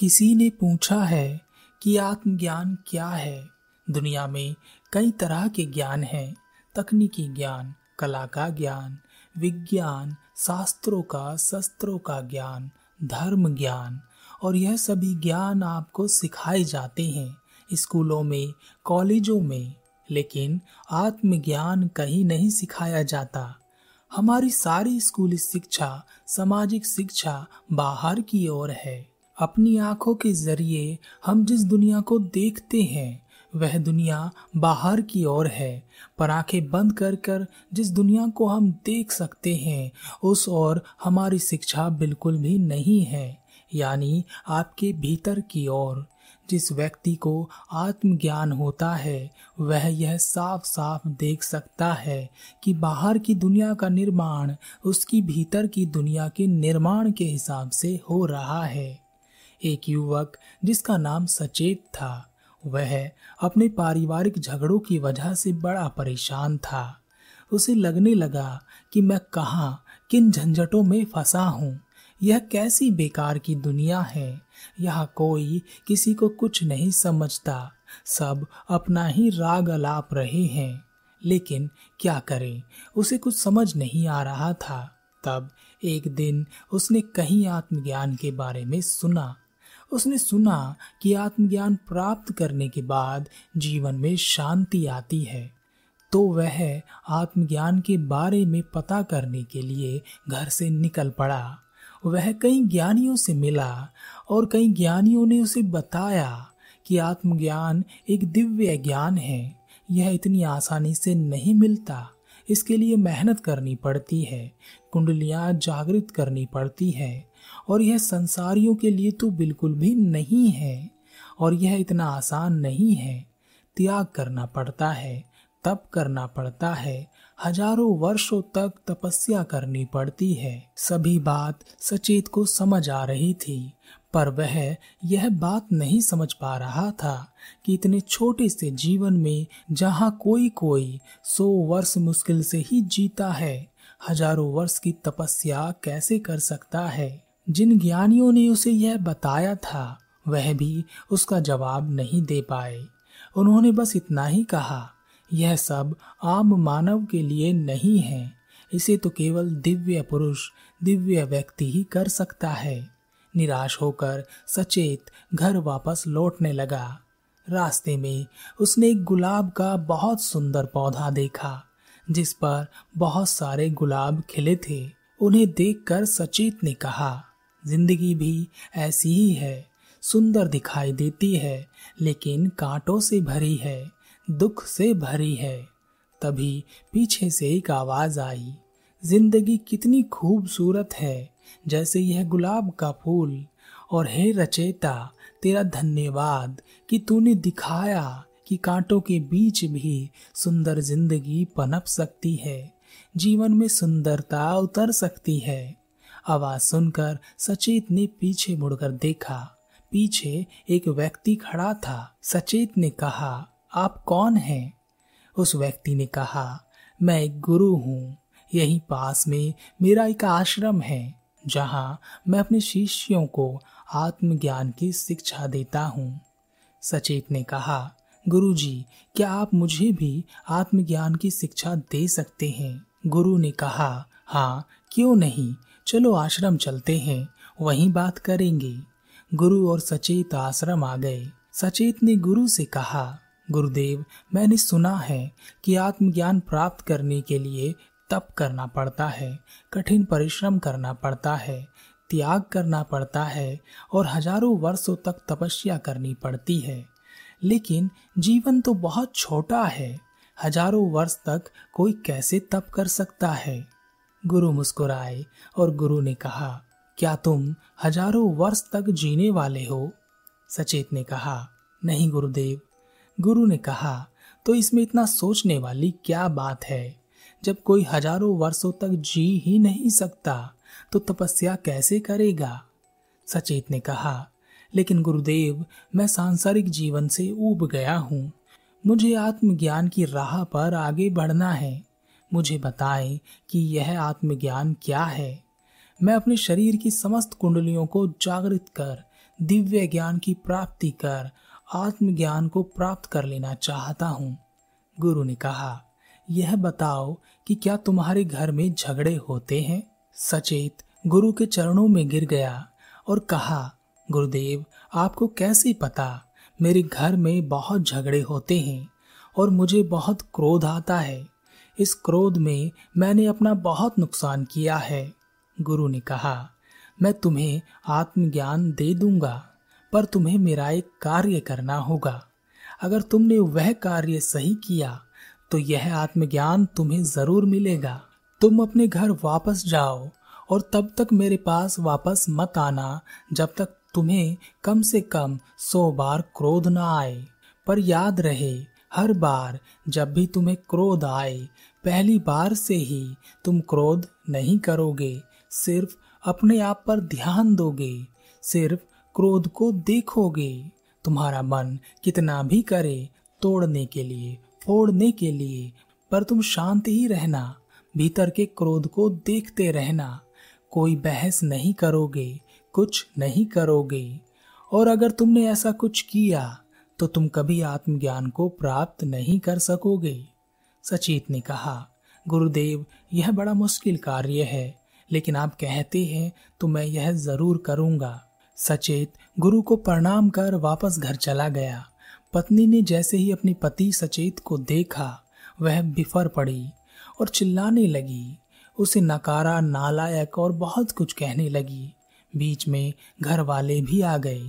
किसी ने पूछा है कि आत्मज्ञान क्या है। दुनिया में कई तरह के ज्ञान हैं, तकनीकी ज्ञान, कला का ज्ञान, विज्ञान, शास्त्रों का, शस्त्रों का ज्ञान, धर्म ज्ञान, और यह सभी ज्ञान आपको सिखाए जाते हैं स्कूलों में, कॉलेजों में। लेकिन आत्मज्ञान कहीं नहीं सिखाया जाता। हमारी सारी स्कूली शिक्षा, सामाजिक शिक्षा बाहर की ओर है। अपनी आँखों के जरिए हम जिस दुनिया को देखते हैं वह दुनिया बाहर की ओर है, पर आँखें बंद कर कर जिस दुनिया को हम देख सकते हैं उस ओर हमारी शिक्षा बिल्कुल भी नहीं है, यानी आपके भीतर की ओर। जिस व्यक्ति को आत्मज्ञान होता है वह यह साफ साफ देख सकता है कि बाहर की दुनिया का निर्माण उसकी भीतर की दुनिया के निर्माण के हिसाब से हो रहा है। एक युवक जिसका नाम सचेत था, वह अपने पारिवारिक झगड़ों की वजह से बड़ा परेशान था। उसे लगने लगा कि मैं कहाँ, किन झंझटों में फंसा हूँ, यह कैसी बेकार की दुनिया है, यहाँ कोई किसी को कुछ नहीं समझता, सब अपना ही राग अलाप रहे हैं। लेकिन क्या करें, उसे कुछ समझ नहीं आ रहा था। तब एक दिन उसने कहीं आत्मज्ञान के बारे में सुना। उसने सुना कि आत्मज्ञान प्राप्त करने के बाद जीवन में शांति आती है, तो वह आत्मज्ञान के बारे में पता करने के लिए घर से निकल पड़ा। वह कई ज्ञानियों से मिला और कई ज्ञानियों ने उसे बताया कि आत्मज्ञान एक दिव्य ज्ञान है, यह इतनी आसानी से नहीं मिलता, इसके लिए मेहनत करनी पड़ती है, कुंडलियाँ जागृत करनी पड़ती है, और यह संसारियों के लिए तो बिल्कुल भी नहीं है, और यह इतना आसान नहीं है, त्याग करना पड़ता है, तप करना पड़ता है, हजारों वर्षों तक तपस्या करनी पड़ती है। सभी बात सचेत को समझ आ रही थी, पर वह यह बात नहीं समझ पा रहा था कि इतने छोटे से जीवन में जहाँ कोई 100 वर्ष मुश्किल से ही जीता है, हजारों वर्ष की तपस्या कैसे कर सकता है। जिन ज्ञानियों ने उसे यह बताया था वह भी उसका जवाब नहीं दे पाए। उन्होंने बस इतना ही कहा, यह सब आम मानव के लिए नहीं है, इसे तो केवल दिव्य पुरुष, दिव्य व्यक्ति ही कर सकता है। निराश होकर सचेत घर वापस लौटने लगा। रास्ते में उसने एक गुलाब का बहुत सुंदर पौधा देखा जिस पर बहुत सारे गुलाब खिले थे। उन्हें देखकर सचेत ने कहा, जिंदगी भी ऐसी ही है, सुंदर दिखाई देती है लेकिन कांटों से भरी है, दुख से भरी है। तभी पीछे से एक आवाज आई, जिंदगी कितनी खूबसूरत है जैसे यह गुलाब का फूल, और हे रचयिता तेरा धन्यवाद कि तूने दिखाया कि कांटों के बीच भी सुंदर जिंदगी पनप सकती है, जीवन में सुंदरता उतर सकती है। आवाज सुनकर सचेत ने पीछे मुड़कर देखा, पीछे एक व्यक्ति खड़ा था। सचेत ने कहा, आप कौन हैं? उस व्यक्ति ने कहा, मैं एक गुरु हूँ, यहीं पास में मेरा एक आश्रम है जहाँ मैं अपने शिष्यों को आत्मज्ञान की शिक्षा देता हूँ। सचेत ने कहा, गुरुजी, क्या आप मुझे भी आत्मज्ञान की शिक्षा दे सकते हैं? गुरु ने कहा, हाँ क्यों नहीं, चलो आश्रम चलते हैं, वहीं बात करेंगे। गुरु और सचेत आश्रम आ गए। सचेत ने गुरु से कहा, गुरुदेव, मैंने सुना है कि आत्मज्ञान प्राप्त करने के लिए तप करना पड़ता है, कठिन परिश्रम करना पड़ता है, त्याग करना पड़ता है, और हजारों वर्षों तक तपस्या करनी पड़ती है। लेकिन जीवन तो बहुत छोटा है, हजारों वर्ष तक कोई कैसे तप कर सकता है? गुरु मुस्कुराए और गुरु ने कहा, क्या तुम हजारों वर्ष तक जीने वाले हो? सचेत ने कहा, नहीं गुरुदेव। गुरु ने कहा, तो इसमें इतना सोचने वाली क्या बात है, जब कोई हजारों वर्षों तक जी ही नहीं सकता तो तपस्या कैसे करेगा? सचेत ने कहा, लेकिन गुरुदेव, मैं सांसारिक जीवन से ऊब गया हूँ, मुझे आत्मज्ञान की राह पर आगे बढ़ना है, मुझे बताएं कि यह आत्मज्ञान क्या है। मैं अपने शरीर की समस्त कुंडलियों को जागृत कर दिव्य ज्ञान की प्राप्ति कर आत्मज्ञान को प्राप्त कर लेना चाहता हूँ। गुरु ने कहा, यह बताओ कि क्या तुम्हारे घर में झगड़े होते हैं? सचेत गुरु के चरणों में गिर गया और कहा, गुरुदेव आपको कैसे पता? मेरे घर में बहुत झगड़े होते हैं और मुझे बहुत क्रोध आता है। इस क्रोध में मैंने अपना बहुत नुकसान किया है। गुरु ने कहा, मैं तुम्हें आत्मज्ञान दे दूंगा, पर तुम्हें मेरा एक कार्य करना होगा। अगर तुमने वह कार्य सही किया तो यह आत्मज्ञान तुम्हें जरूर मिलेगा। तुम अपने घर वापस जाओ और तब तक मेरे पास वापस मत आना जब तक तुम्हें कम से कम 100 बार क्रोध ना आए। पर याद रहे, हर बार जब भी तुम्हें क्रोध आए, पहली बार से ही तुम क्रोध नहीं करोगे, सिर्फ अपने आप पर ध्यान दोगे, सिर्फ क्रोध को देखोगे। तुम्हारा मन कितना भी करे तोड़ने के लिए, फोड़ने के लिए, पर तुम शांत ही रहना, भीतर के क्रोध को देखते रहना। कोई बहस नहीं करोगे, कुछ नहीं करोगे। और अगर तुमने ऐसा कुछ किया तो तुम कभी आत्मज्ञान को प्राप्त नहीं कर सकोगे। सचेत ने कहा, गुरुदेव यह बड़ा मुश्किल कार्य है, लेकिन आप कहते हैं तो मैं यह जरूर करूंगा। सचेत गुरु को प्रणाम कर वापस घर चला गया। पत्नी ने जैसे ही अपने पति सचेत को देखा, वह बिफर पड़ी और चिल्लाने लगी। उसे नकारा, नालायक और बहुत कुछ कहने लगी। बीच में घर वाले भी आ गए।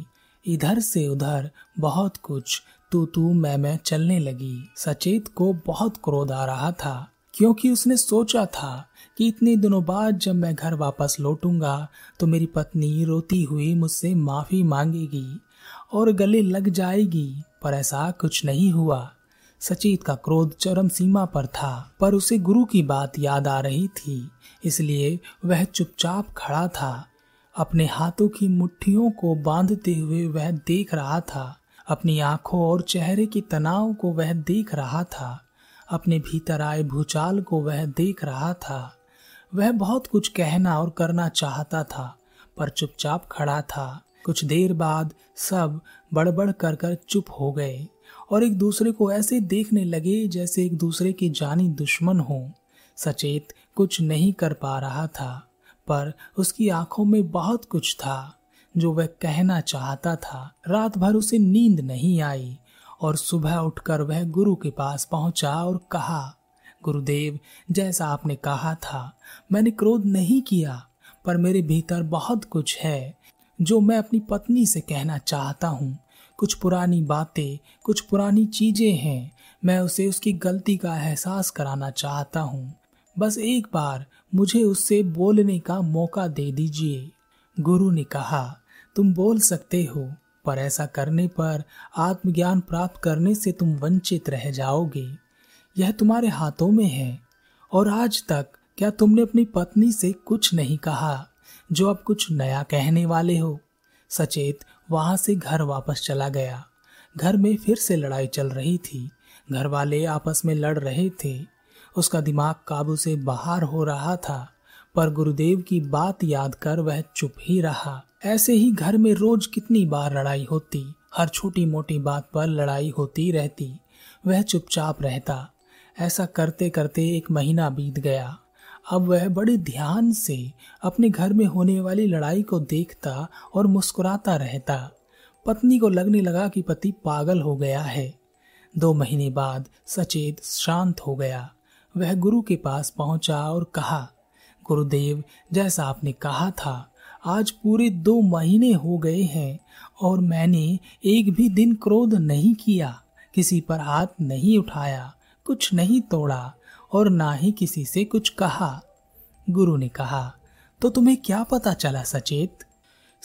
इधर से उधर बहुत कुछ तू मैं चलने लगी। सचेत को बहुत क्रोध आ रहा था, क्योंकि उसने सोचा था कि इतने दिनों बाद जब मैं घर वापस लौटूंगा तो मेरी पत्नी रोती हुई मुझसे माफी मांगेगी और गले लग जाएगी, पर ऐसा कुछ नहीं हुआ। सचेत का क्रोध चरम सीमा पर था, पर उसे गुरु की बात याद आ रही थी, इसलिए वह चुपचाप खड़ा था। अपने हाथों की मुट्ठियों को बांधते हुए वह देख रहा था। अपनी आंखों और चेहरे की तनाव को वह देख रहा था। अपने भीतर आए भूचाल को वह देख रहा था। वह बहुत कुछ कहना और करना चाहता था, पर चुपचाप खड़ा था। कुछ देर बाद सब बड़बड़ कर चुप हो गए और एक दूसरे को ऐसे देखने लगे जैसे एक दूसरे की जानी दुश्मन हो। सचेत कुछ नहीं कर पा रहा था, पर उसकी आंखों में बहुत कुछ था जो वह कहना चाहता था। रात भर उसे नींद नहीं आई और सुबह उठकर वह गुरु के पास पहुंचा और कहा, गुरुदेव जैसा आपने कहा था मैंने क्रोध नहीं किया, पर मेरे भीतर बहुत कुछ है जो मैं अपनी पत्नी से कहना चाहता हूँ। कुछ पुरानी बातें, कुछ पुरानी चीजें हैं, मैं उसे उसकी गलती का एहसास कराना चाहता हूँ। बस एक बार मुझे उससे बोलने का मौका दे दीजिए। गुरु ने कहा, तुम बोल सकते हो, पर ऐसा करने पर आत्मज्ञान प्राप्त करने से तुम वंचित रह जाओगे। यह तुम्हारे हाथों में है। और आज तक क्या तुमने अपनी पत्नी से कुछ नहीं कहा जो अब कुछ नया कहने वाले हो? सचेत वहां से घर वापस चला गया। घर में फिर से लड़ाई चल रही थी। घर वाले आपस में लड़ रहे थे। उसका दिमाग काबू से बाहर हो रहा था, पर गुरुदेव की बात याद कर वह चुप ही रहा। ऐसे ही घर में रोज कितनी बार लड़ाई होती। हर छोटी मोटी बात पर लड़ाई होती रहती। वह चुपचाप रहता। ऐसा करते करते 1 महीना बीत गया। अब वह बड़े ध्यान से अपने घर में होने वाली लड़ाई को देखता और मुस्कुराता रहता। पत्नी को लगने लगा कि पति पागल हो गया है। 2 महीने बाद सचेत शांत हो गया। वह गुरु के पास पहुंचा और कहा, गुरुदेव जैसा आपने कहा था आज पूरे 2 महीने हो गए हैं और मैंने एक भी दिन क्रोध नहीं किया, किसी पर हाथ नहीं उठाया, कुछ नहीं तोड़ा और ना ही किसी से कुछ कहा। गुरु ने कहा, तो तुम्हें क्या पता चला सचेत?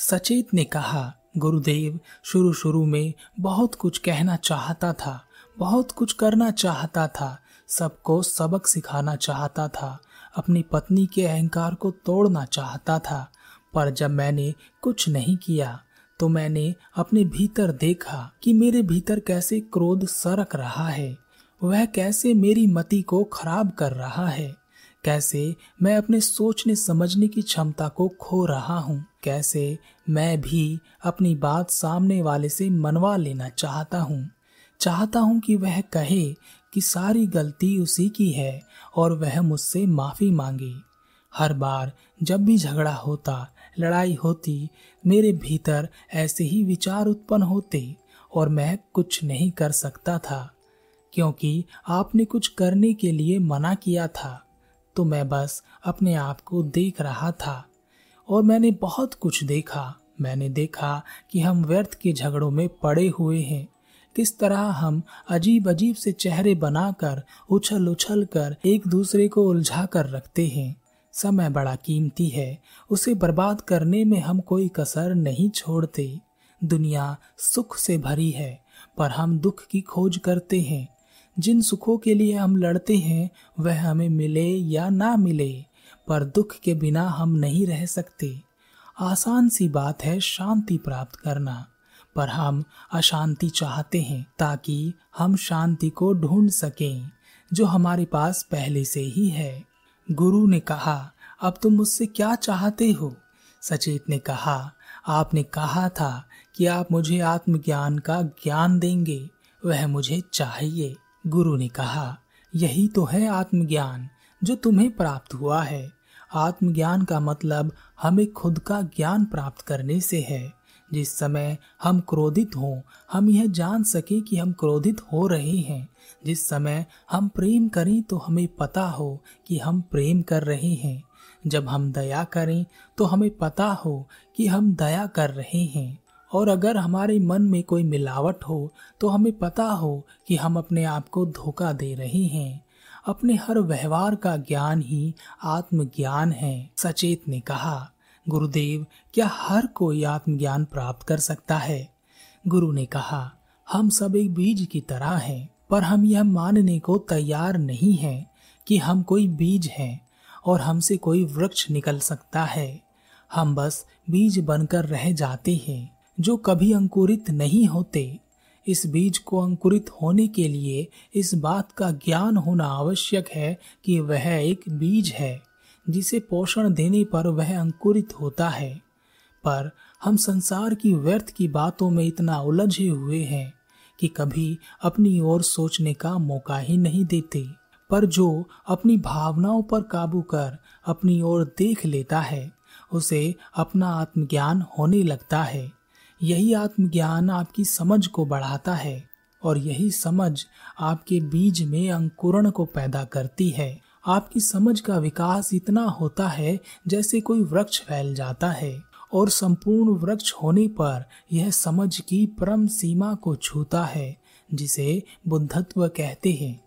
सचेत ने कहा, गुरुदेव शुरू में बहुत कुछ कहना चाहता था, बहुत कुछ करना चाहता था, सबको सबक सिखाना चाहता था, अपनी पत्नी के अहंकार को तोड़ना चाहता था, पर जब मैंने कुछ नहीं किया तो मैंने अपने भीतर देखा कि मेरे भीतर कैसे क्रोध सरक रहा है, वह कैसे मेरी मति को खराब कर रहा है, कैसे मैं अपने सोचने समझने की क्षमता को खो रहा हूँ, कैसे मैं भी अपनी बात सामने वाले से मनवा लेना चाहता हूँ कि वह कहे कि सारी गलती उसी की है और वह मुझसे माफ़ी मांगे। हर बार जब भी झगड़ा होता, लड़ाई होती, मेरे भीतर ऐसे ही विचार उत्पन्न होते और मैं कुछ नहीं कर सकता था, क्योंकि आपने कुछ करने के लिए मना किया था। तो मैं बस अपने आप को देख रहा था और मैंने बहुत कुछ देखा। मैंने देखा कि हम व्यर्थ के झगड़ों में पड़े हुए हैं, किस तरह हम अजीब अजीब से चेहरे बनाकर उछल कर एक दूसरे को उलझा कर रखते हैं। समय बड़ा कीमती है, उसे बर्बाद करने में हम कोई कसर नहीं छोड़ते। दुनिया सुख से भरी है पर हम दुख की खोज करते हैं। जिन सुखों के लिए हम लड़ते हैं वह हमें मिले या ना मिले, पर दुख के बिना हम नहीं रह सकते। आसान सी बात है शांति प्राप्त करना, पर हम अशांति चाहते हैं ताकि हम शांति को ढूंढ सकें जो हमारे पास पहले से ही है। गुरु ने कहा, अब तुम मुझसे क्या चाहते हो? सचेत ने कहा, आपने कहा था कि आप मुझे आत्मज्ञान का ज्ञान देंगे, वह मुझे चाहिए। गुरु ने कहा, यही तो है आत्मज्ञान जो तुम्हें प्राप्त हुआ है। आत्मज्ञान का मतलब हमें खुद का ज्ञान प्राप्त करने से है। जिस समय हम क्रोधित हों, हम यह जान सके कि हम क्रोधित हो रहे हैं। जिस समय हम प्रेम करें तो हमें पता हो कि हम प्रेम कर रहे हैं। जब हम दया करें तो हमें पता हो कि हम दया कर रहे हैं। और अगर हमारे मन में कोई मिलावट हो तो हमें पता हो कि हम अपने आप को धोखा दे रहे हैं। अपने हर व्यवहार का ज्ञान ही आत्मज्ञान है। सचेत ने कहा, गुरुदेव, क्या हर कोई आत्मज्ञान प्राप्त कर सकता है? गुरु ने कहा, हम सब एक बीज की तरह हैं, पर हम यह मानने को तैयार नहीं हैं कि हम कोई बीज हैं और हमसे कोई वृक्ष निकल सकता है। हम बस बीज बनकर रह जाते हैं जो कभी अंकुरित नहीं होते। इस बीज को अंकुरित होने के लिए इस बात का ज्ञान होना आवश्यक है कि वह एक बीज है जिसे पोषण देने पर वह अंकुरित होता है। पर हम संसार की व्यर्थ की बातों में इतना उलझे हुए हैं कि कभी अपनी ओर सोचने का मौका ही नहीं देते। पर जो अपनी भावनाओं पर काबू कर अपनी ओर देख लेता है उसे अपना आत्मज्ञान होने लगता है। यही आत्मज्ञान आपकी समझ को बढ़ाता है और यही समझ आपके बीज में अंकुरण को पैदा करती है। आपकी समझ का विकास इतना होता है जैसे कोई वृक्ष फैल जाता है और संपूर्ण वृक्ष होने पर यह समझ की परम सीमा को छूता है जिसे बुद्धत्व कहते हैं,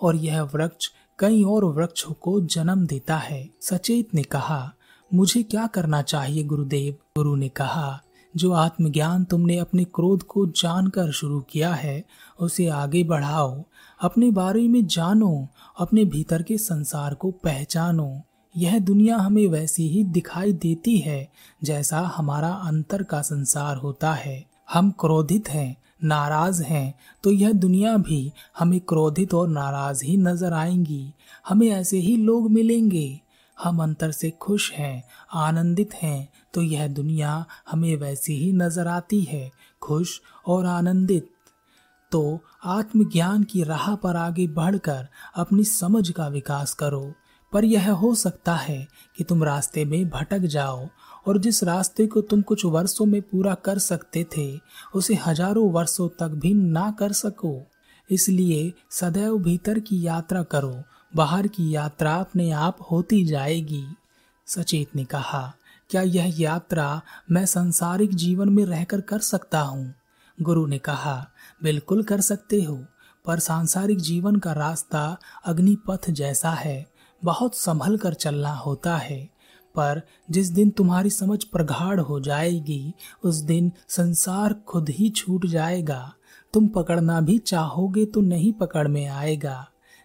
और यह वृक्ष कई और वृक्षों को जन्म देता है। सचेत ने कहा, मुझे क्या करना चाहिए गुरुदेव? गुरु ने कहा, जो आत्मज्ञान तुमने अपने क्रोध को जानकर शुरू किया है उसे आगे बढ़ाओ, अपने बारे में जानो, अपने भीतर के संसार को पहचानो। यह दुनिया हमें वैसी ही दिखाई देती है जैसा हमारा अंतर का संसार होता है। हम क्रोधित हैं, नाराज हैं, तो यह दुनिया भी हमें क्रोधित और नाराज ही नजर आएंगी। हमें ऐसे ही लोग मिलेंगे। हम अंतर से खुश हैं, आनंदित हैं, तो यह दुनिया हमें वैसी ही नजर आती है, खुश और आनंदित। तो आत्मज्ञान की राह पर आगे बढ़कर अपनी समझ का विकास करो। पर यह हो सकता है कि तुम रास्ते में भटक जाओ और जिस रास्ते को तुम कुछ वर्षों में पूरा कर सकते थे उसे हजारों वर्षों तक भी ना कर सको। इसलिए सदैव भीतर की यात्रा करो, बाहर की यात्रा अपने आप होती जाएगी। सचेत ने कहा, क्या यह यात्रा मैं सांसारिक जीवन में रहकर कर सकता हूँ? गुरु ने कहा, बिल्कुल कर सकते हो, पर सांसारिक जीवन का रास्ता अग्निपथ जैसा है, बहुत संभल कर चलना होता है। पर जिस दिन तुम्हारी समझ प्रगाढ़ हो जाएगी उस दिन संसार खुद ही छूट जाएगा। तुम पकड़ना भी चाहोगे तो नहीं पकड़ में आएगा।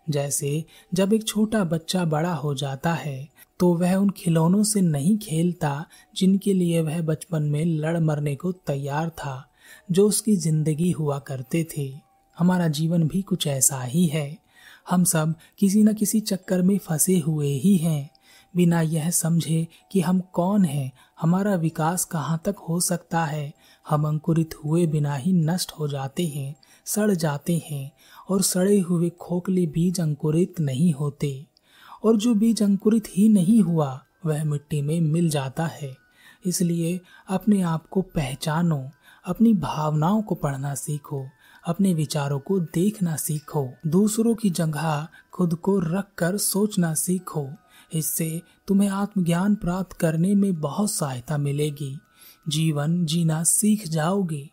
जैसे जब एक छोटा बच्चा बड़ा हो जाता है तो वह उन खिलौनों से नहीं खेलता जिनके लिए वह बचपन में लड़ मरने को तैयार था, जो उसकी जिंदगी हुआ करते थे। हमारा जीवन भी कुछ ऐसा ही है। हम सब किसी न किसी चक्कर में फंसे हुए ही हैं, बिना यह समझे कि हम कौन हैं, हमारा विकास कहाँ तक हो सकता है। हम अंकुरित हुए बिना ही नष्ट हो जाते हैं, सड़ जाते हैं, और सड़े हुए खोखले बीज अंकुरित नहीं होते, और जो बीज अंकुरित ही नहीं हुआ वह मिट्टी में मिल जाता है। इसलिए अपने आप को पहचानो, अपनी भावनाओं को पढ़ना सीखो, अपने विचारों को देखना सीखो, दूसरों की जगह खुद को रख कर सोचना सीखो। इससे तुम्हें आत्मज्ञान प्राप्त करने में बहुत सहायता मिलेगी। जीवन जीना सीख जाओगे।